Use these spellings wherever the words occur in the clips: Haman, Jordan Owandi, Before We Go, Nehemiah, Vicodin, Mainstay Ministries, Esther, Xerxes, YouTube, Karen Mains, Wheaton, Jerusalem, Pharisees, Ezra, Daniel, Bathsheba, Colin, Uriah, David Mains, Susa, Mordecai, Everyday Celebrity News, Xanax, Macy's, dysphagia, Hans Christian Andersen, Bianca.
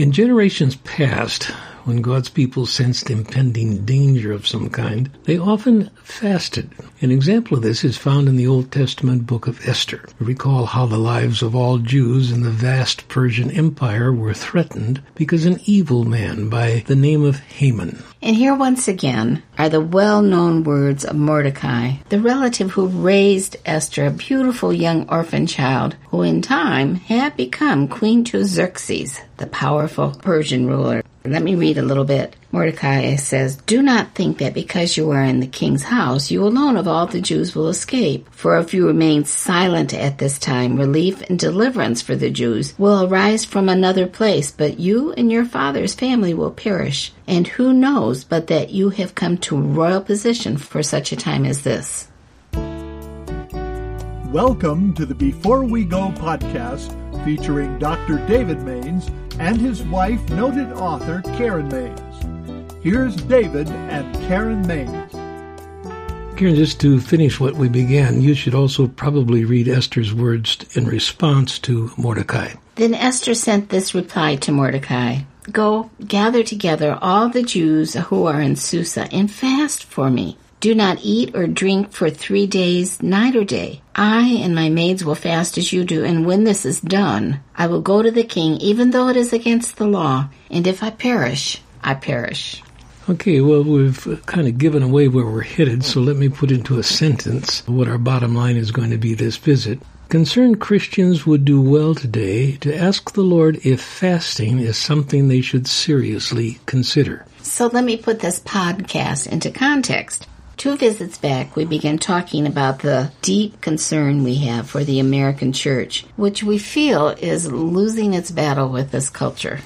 In generations past, when God's people sensed impending danger of some kind, they often fasted. An example of this is found in the Old Testament book of Esther. Recall how the lives of all Jews in the vast Persian Empire were threatened because an evil man by the name of Haman. And here once again are the well-known words of Mordecai, the relative who raised Esther, a beautiful young orphan child, who in time had become Queen to Xerxes, the powerful Persian ruler. Let me read a little bit. Mordecai says, "Do not think that because you are in the king's house, you alone of all the Jews will escape. For if you remain silent at this time, relief and deliverance for the Jews will arise from another place, but you and your father's family will perish. And who knows but that you have come to royal position for such a time as this." Welcome to the Before We Go podcast, featuring Dr. David Mains and his wife, noted author Karen Mains. Here's David and Karen Mains. Karen, just to finish what we began, you should also probably read Esther's words in response to Mordecai. Then Esther sent this reply to Mordecai. "Go, gather together all the Jews who are in Susa and fast for me. Do not eat or drink for 3 days, night or day. I and my maids will fast as you do, and when this is done, I will go to the king, even though it is against the law, and if I perish, I perish." Okay, well, we've kind of given away where we're headed, so let me put into a sentence what our bottom line is going to be this visit. Concerned Christians would do well today to ask the Lord if fasting is something they should seriously consider. So let me put this podcast into context. 2 visits back, we began talking about the deep concern we have for the American church, which we feel is losing its battle with this culture.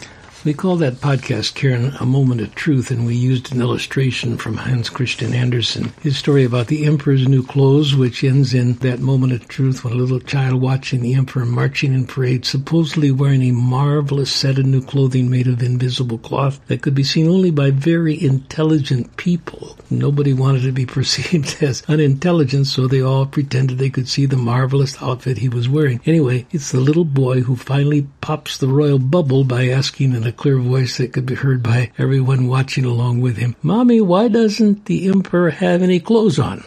We call that podcast, Karen, A Moment of Truth, and we used an illustration from Hans Christian Andersen, his story about the emperor's new clothes, which ends in that moment of truth when a little child watching the emperor marching in parade, supposedly wearing a marvelous set of new clothing made of invisible cloth that could be seen only by very intelligent people. Nobody wanted to be perceived as unintelligent, so they all pretended they could see the marvelous outfit he was wearing. Anyway, it's the little boy who finally pops the royal bubble by asking in a clear voice that could be heard by everyone watching along with him, "Mommy, why doesn't the emperor have any clothes on?"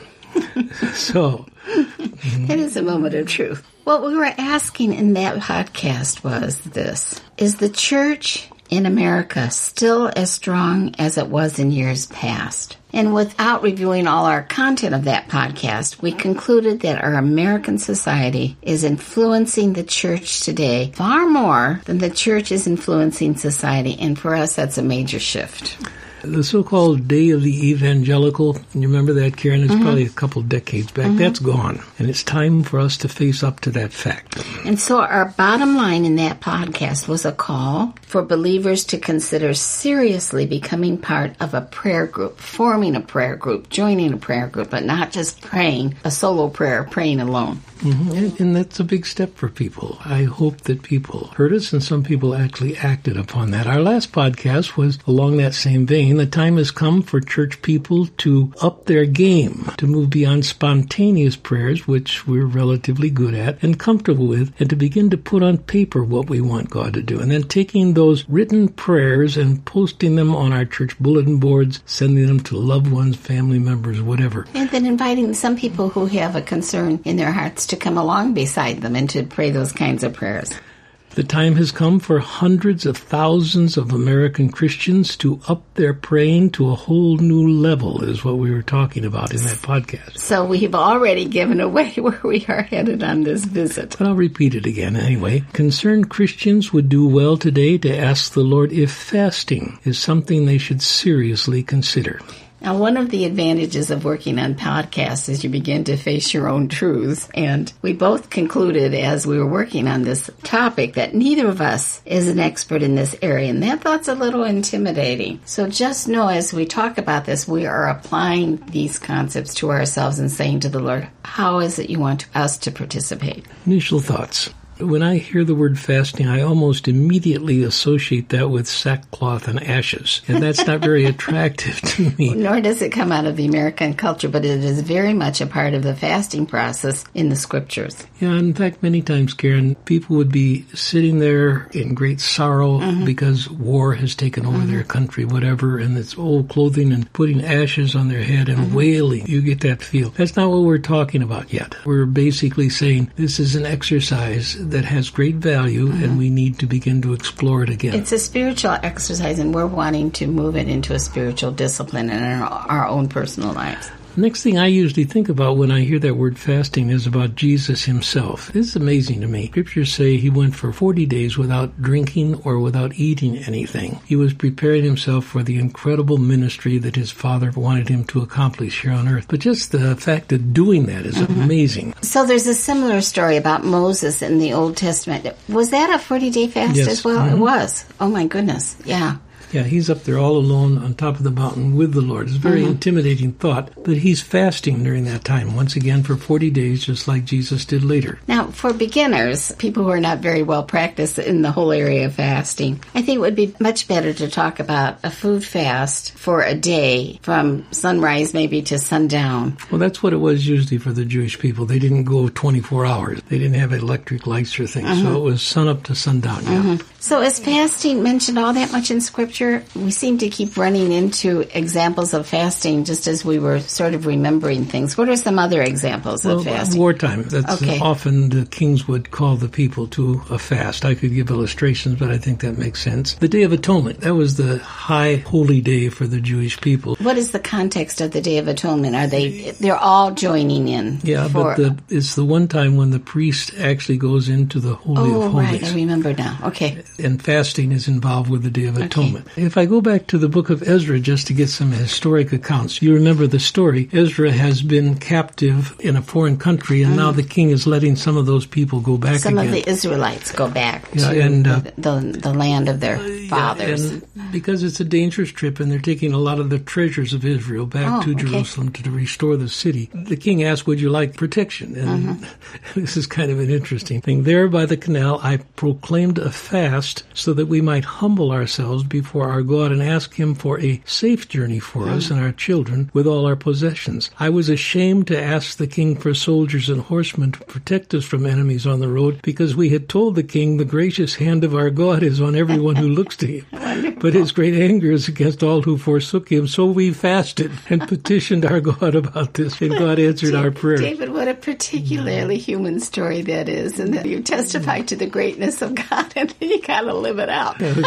So, it is a moment of truth. What we were asking in that podcast was this: is the church in America still as strong as it was in years past? And without reviewing all our content of that podcast, we concluded that our American society is influencing the church today far more than the church is influencing society, and for us that's a major shift. The so-called Day of the Evangelical, you remember that, Karen? It's probably a couple decades back. That's gone. And it's time for us to face up to that fact. And so our bottom line in that podcast was a call for believers to consider seriously becoming part of a prayer group, forming a prayer group, joining a prayer group, but not just praying a solo prayer, praying alone. And that's a big step for people. I hope that people heard us, and some people actually acted upon that. Our last podcast was along that same vein. The time has come for church people to up their game, to move beyond spontaneous prayers, which we're relatively good at and comfortable with, and to begin to put on paper what we want God to do. And then taking those written prayers and posting them on our church bulletin boards, sending them to loved ones, family members, whatever. And then inviting some people who have a concern in their hearts to come along beside them and to pray those kinds of prayers. The time has come for hundreds of thousands of American Christians to up their praying to a whole new level, is what we were talking about in that podcast. So we've already given away where we are headed on this visit. But I'll repeat it again anyway. Concerned Christians would do well today to ask the Lord if fasting is something they should seriously consider. Now, one of the advantages of working on podcasts is you begin to face your own truths, and we both concluded as we were working on this topic that neither of us is an expert in this area, and that thought's a little intimidating. So just know as we talk about this, we are applying these concepts to ourselves and saying to the Lord, how is it you want us to participate? Initial thoughts. When I hear the word fasting, I almost immediately associate that with sackcloth and ashes, and that's not very attractive to me. Nor does it come out of the American culture, but it is very much a part of the fasting process in the Scriptures. Yeah, in fact, many times, Karen, people would be sitting there in great sorrow because war has taken over their country, whatever, and it's old clothing and putting ashes on their head and wailing. You get that feel. That's not what we're talking about yet. We're basically saying this is an exercise that has great value, and we need to begin to explore it again. It's a spiritual exercise, and we're wanting to move it into a spiritual discipline in our own personal lives. Next thing I usually think about when I hear that word fasting is about Jesus himself. This is amazing to me. Scriptures say he went for 40 days without drinking or without eating anything. He was preparing himself for the incredible ministry that his Father wanted him to accomplish here on earth. But just the fact of doing that is amazing. So there's a similar story about Moses in the Old Testament. Was that a 40-day fast as well? It was. Oh, my goodness. Yeah. Yeah, he's up there all alone on top of the mountain with the Lord. It's a very intimidating thought, but he's fasting during that time, once again for 40 days, just like Jesus did later. Now, for beginners, people who are not very well practiced in the whole area of fasting, I think it would be much better to talk about a food fast for a day, from sunrise maybe to sundown. Well, that's what it was usually for the Jewish people. They didn't go 24 hours. They didn't have electric lights or things, so it was sunup to sundown, So is fasting mentioned all that much in Scripture? We seem to keep running into examples of fasting just as we were sort of remembering things. What are some other examples of fasting? Wartime. That's often the kings would call the people to a fast. I could give illustrations, but I think that makes sense. The Day of Atonement. That was the high holy day for the Jewish people. What is the context of the Day of Atonement? Are they're all joining in? Yeah, but it's the one time when the priest actually goes into the Holy of Holies. Oh, right. I remember now. Okay. And fasting is involved with the Day of Atonement. Okay. If I go back to the book of Ezra just to get some historic accounts, you remember the story. Ezra has been captive in a foreign country, and now the king is letting some of those people go back again. Some of the Israelites go back to the land of their fathers. And because it's a dangerous trip, and they're taking a lot of the treasures of Israel back to Jerusalem to restore the city, the king asked, would you like protection? And this is kind of an interesting thing. There by the canal, I proclaimed a fast so that we might humble ourselves before our God and ask him for a safe journey for us and our children with all our possessions. I was ashamed to ask the king for soldiers and horsemen to protect us from enemies on the road, because we had told the king the gracious hand of our God is on everyone who looks to him. But his great anger is against all who forsook him. So we fasted and petitioned our God about this, and God answered our prayer. David, what a particularly human story that is, and that you testified to the greatness of God, and you got to live it out. Yeah, we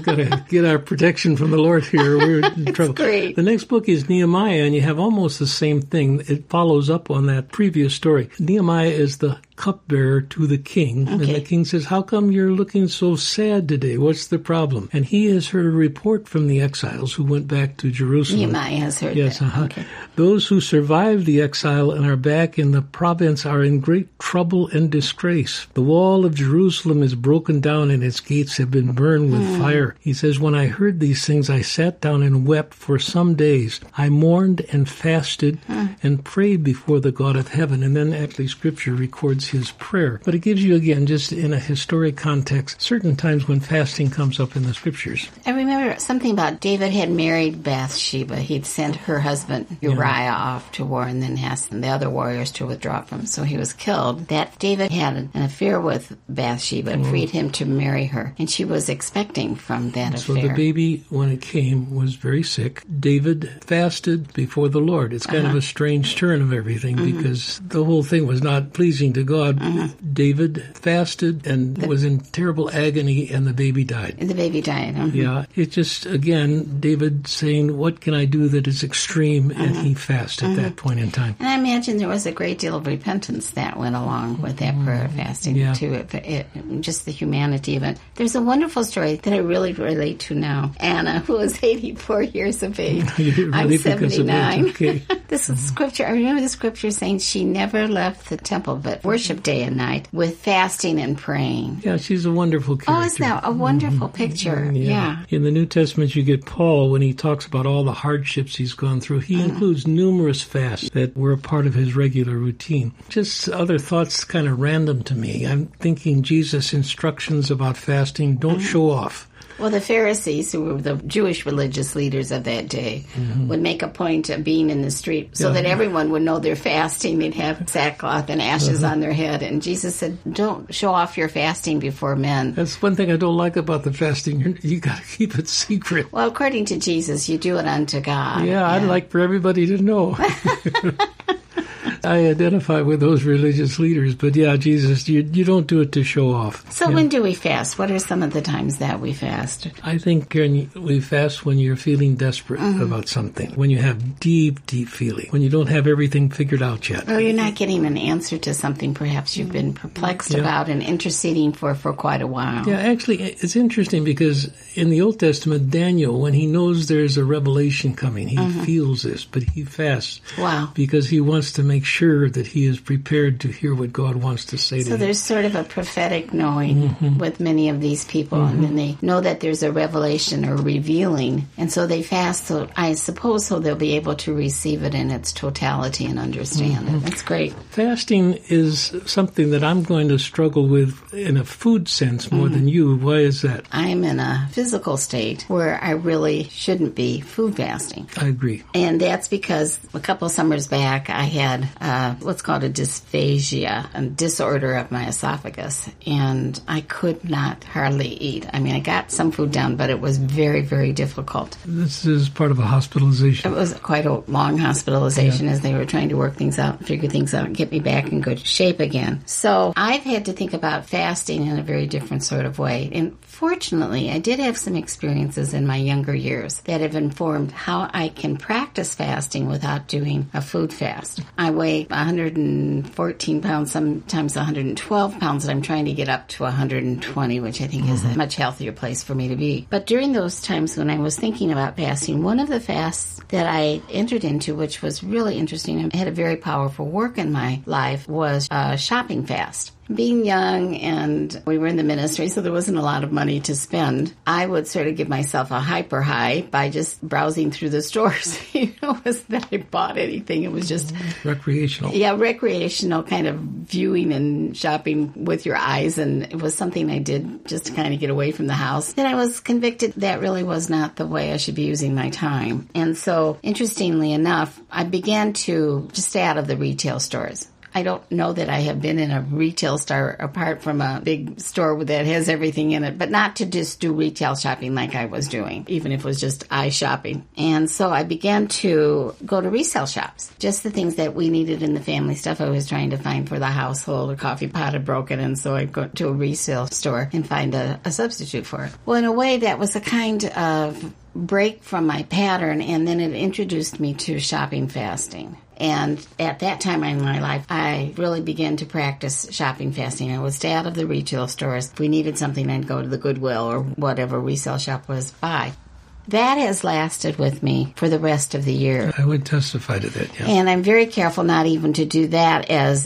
got to get our protection from the Lord here. We're in trouble. Great. The next book is Nehemiah, and you have almost the same thing. It follows up on that previous story. Nehemiah is the cupbearer to the king, and the king says, how come you're looking so sad today? What's the problem? And he has heard a report from the exiles who went back to Jerusalem. Nehemiah has heard that. Okay. Those who survived the exile and are back in the province are in great trouble and disgrace. The wall of Jerusalem is broken down, and its gates have been burned with fire. He says, when I heard these things, I sat down and wept for some days. I mourned and fasted and prayed before the God of heaven. And then actually Scripture records his prayer. But it gives you, again, just in a historic context, certain times when fasting comes up in the Scriptures. I remember something about David had married Bathsheba. He'd sent her husband Uriah off to war, and then asked the other warriors to withdraw from him. So he was killed. That David had an affair with Bathsheba and freed him to marry her. And she was expecting from that affair. So the baby, when it came, was very sick. David fasted before the Lord. It's kind of a strange turn of everything, because the whole thing was not pleasing to God. David fasted and was in terrible agony, and the baby died. And the baby died. Yeah. It's just, again, David saying, what can I do that is extreme? And he fasted at that point in time. And I imagine there was a great deal of repentance that went along with that prayer of fasting, too. Just the humanity of husband. There's a wonderful story that I really relate to now. Anna, who was 84 years of age. I'm 79. Okay. This is scripture. I remember the scripture saying she never left the temple but worship day and night with fasting and praying. Yeah, she's a wonderful character. Oh, isn't that a wonderful picture? Yeah. In the New Testament, you get Paul, when he talks about all the hardships he's gone through, he includes numerous fasts that were a part of his regular routine. Just other thoughts kind of random to me. I'm thinking Jesus' instructions about fasting, don't show off. Well, the Pharisees, who were the Jewish religious leaders of that day, would make a point of being in the street so that everyone would know they're fasting. They'd have sackcloth and ashes on their head. And Jesus said, don't show off your fasting before men. That's one thing I don't like about the fasting. You got to keep it secret. Well, according to Jesus, you do it unto God. Yeah, I'd like for everybody to know. I identify with those religious leaders, but yeah, Jesus, you don't do it to show off. So when do we fast? What are some of the times that we fast? I think, Karen, we fast when you're feeling desperate about something, when you have deep, deep feeling, when you don't have everything figured out yet. Or you're not getting an answer to something perhaps you've been perplexed about and interceding for quite a while. Yeah, actually, it's interesting because in the Old Testament, Daniel, when he knows there's a revelation coming, he feels this, but he fasts because he wants to make sure that he is prepared to hear what God wants to say to him. So there's sort of a prophetic knowing with many of these people, and then they know that there's a revelation or revealing, and so they fast, so I suppose so they'll be able to receive it in its totality and understand it. That's great. Fasting is something that I'm going to struggle with in a food sense more than you. Why is that? I'm in a physical state where I really shouldn't be food fasting. I agree. And that's because a couple summers back I had what's called a dysphagia, a disorder of my esophagus, and I could not hardly eat. I mean, I got some food down, but it was very, very difficult. This is part of a hospitalization. It was quite a long hospitalization as they were trying to work things out, figure things out, and get me back in good shape again. So I've had to think about fasting in a very different sort of way. And fortunately, I did have some experiences in my younger years that have informed how I can practice fasting without doing a food fast. I weigh 114 pounds, sometimes 112 pounds, and I'm trying to get up to 120, which I think is a much healthier place for me to be. But during those times when I was thinking about fasting, one of the fasts that I entered into, which was really interesting and had a very powerful work in my life, was a shopping fast. Being young, and we were in the ministry, so there wasn't a lot of money to spend. I would sort of give myself a hyper high by just browsing through the stores. It wasn't that I bought anything. It was just recreational. Yeah, recreational kind of viewing and shopping with your eyes, and it was something I did just to kind of get away from the house. Then I was convicted that really was not the way I should be using my time. And so, interestingly enough, I began to just stay out of the retail stores. I don't know that I have been in a retail store apart from a big store that has everything in it, but not to just do retail shopping like I was doing, even if it was just eye shopping. And so I began to go to resale shops, just the things that we needed in the family, stuff I was trying to find for the household. A coffee pot had broken, and so I'd go to a resale store and find a substitute for it. Well, in a way, that was a kind of break from my pattern, and then it introduced me to shopping fasting. And at that time in my life, I really began to practice shopping fasting. I would stay out of the retail stores. If we needed something, I'd go to the Goodwill or whatever resale shop was by. That has lasted with me for the rest of the year. I would testify to that, yeah. And I'm very careful not even to do that as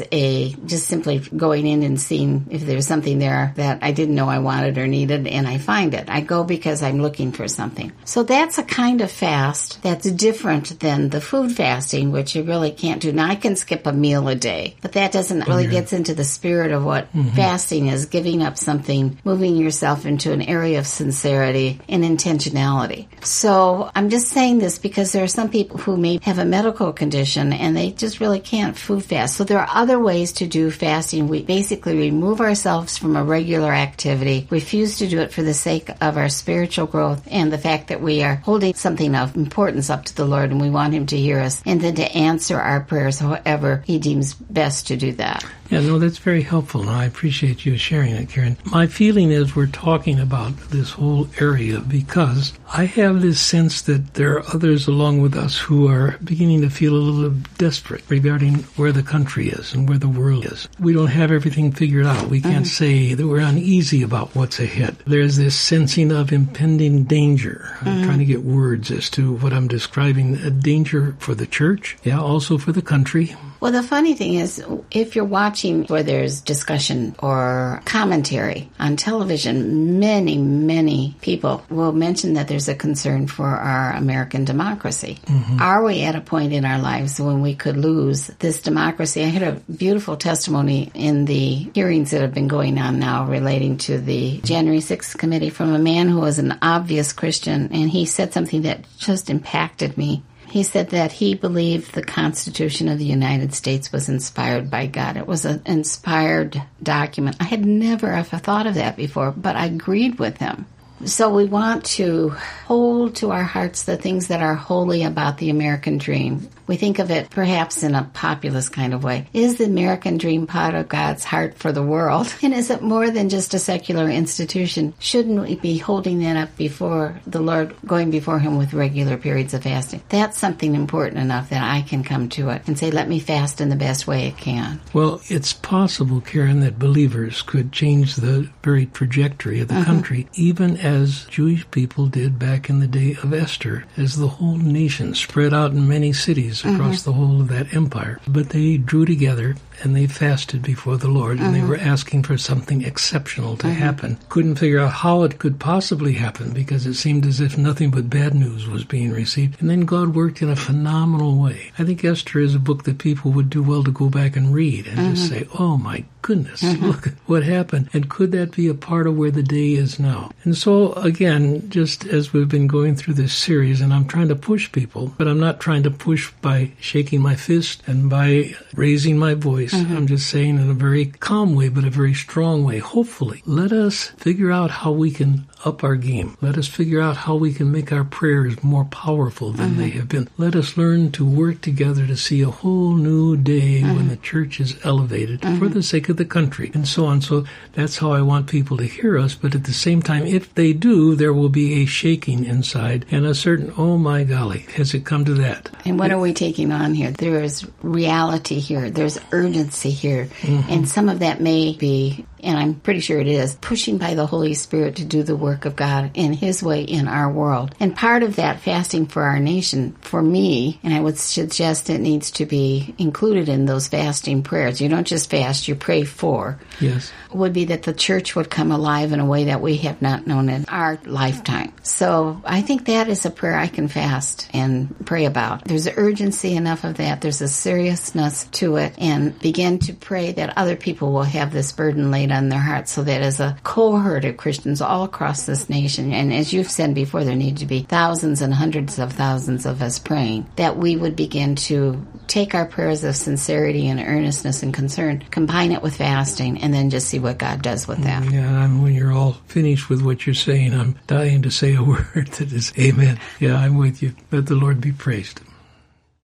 just simply going in and seeing if there's something there that I didn't know I wanted or needed, and I find it. I go because I'm looking for something. So that's a kind of fast that's different than the food fasting, which you really can't do. Now, I can skip a meal a day, but that doesn't really gets into the spirit of what fasting is, giving up something, moving yourself into an area of sincerity and intentionality. So I'm just saying this because there are some people who may have a medical condition and they just really can't food fast. So there are other ways to do fasting. We basically remove ourselves from a regular activity, refuse to do it for the sake of our spiritual growth and the fact that we are holding something of importance up to the Lord and we want Him to hear us and then to answer our prayers however He deems best to do that. Yeah, no, that's very helpful, and I appreciate you sharing it, Karen. My feeling is we're talking about this whole area because I have this sense that there are others along with us who are beginning to feel a little desperate regarding where the country is and where the world is. We don't have everything figured out. We can't say that we're uneasy about what's ahead. There's this sensing of impending danger. I'm trying to get words as to what I'm describing, a danger for the church, yeah, also for the country. Well, the funny thing is, if you're watching where there's discussion or commentary on television, many, many people will mention that there's a concern for our American democracy. Mm-hmm. Are we at a point in our lives when we could lose this democracy? I had a beautiful testimony in the hearings that have been going on now relating to the January 6th committee from a man who was an obvious Christian, and he said something that just impacted me. He said that he believed the Constitution of the United States was inspired by God. It was an inspired document. I had never ever thought of that before, but I agreed with him. So we want to hold to our hearts the things that are holy about the American dream. We think of it perhaps in a populist kind of way. Is the American dream part of God's heart for the world? And is it more than just a secular institution? Shouldn't we be holding that up before the Lord, going before Him with regular periods of fasting? That's something important enough that I can come to it and say, let me fast in the best way it can. Well, it's possible, Karen, that believers could change the very trajectory of the country, even as Jewish people did back in the day of Esther, as the whole nation spread out in many cities across the whole of that empire. But they drew together and they fasted before the Lord, and they were asking for something exceptional to happen. Couldn't figure out how it could possibly happen because it seemed as if nothing but bad news was being received. And then God worked in a phenomenal way. I think Esther is a book that people would do well to go back and read and just say, oh my goodness, look at what happened. And could that be a part of where the day is now? And so, again, just as we've been going through this series, and I'm trying to push people, but I'm not trying to push by shaking my fist and by raising my voice. I'm just saying in a very calm way, but a very strong way. Hopefully, let us figure out how we can up our game. Let us figure out how we can make our prayers more powerful than they have been. Let us learn to work together to see a whole new day when the church is elevated for the sake of the country and so on. So that's how I want people to hear us. But at the same time, if they do, there will be a shaking inside and a certain, oh my golly, has it come to that? And what are we taking on here? There is reality here. There's urgency here. And some of that may be, and I'm pretty sure it is, pushing by the Holy Spirit to do the work of God in His way in our world. And part of that fasting for our nation, for me, and I would suggest it needs to be included in those fasting prayers. You don't just fast, you pray for. Yes. Would be that the church would come alive in a way that we have not known in our lifetime. So I think that is a prayer I can fast and pray about. There's urgency enough of that. There's a seriousness to it. And begin to pray that other people will have this burden laid on their hearts, so that as a cohort of Christians all across this nation, and as you've said before, there need to be thousands and hundreds of thousands of us praying, that we would begin to take our prayers of sincerity and earnestness and concern, combine it with fasting, and then just see what God does with that. Yeah, I mean, when you're all finished with what you're saying, I'm dying to say a word that is amen. Yeah, I'm with you. Let the Lord be praised.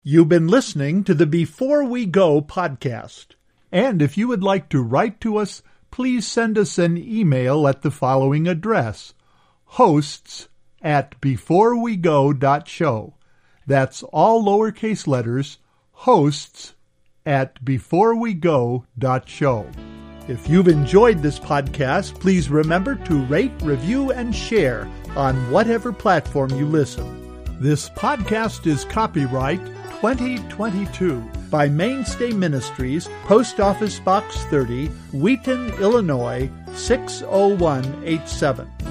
You've been listening to the Before We Go podcast. And if you would like to write to us, please send us an email at the following address, hosts@beforewego.show. That's all lowercase letters, hosts@beforewego.show. If you've enjoyed this podcast, please remember to rate, review, and share on whatever platform you listen. This podcast is copyright 2022 by Mainstay Ministries, Post Office Box 30, Wheaton, Illinois, 60187.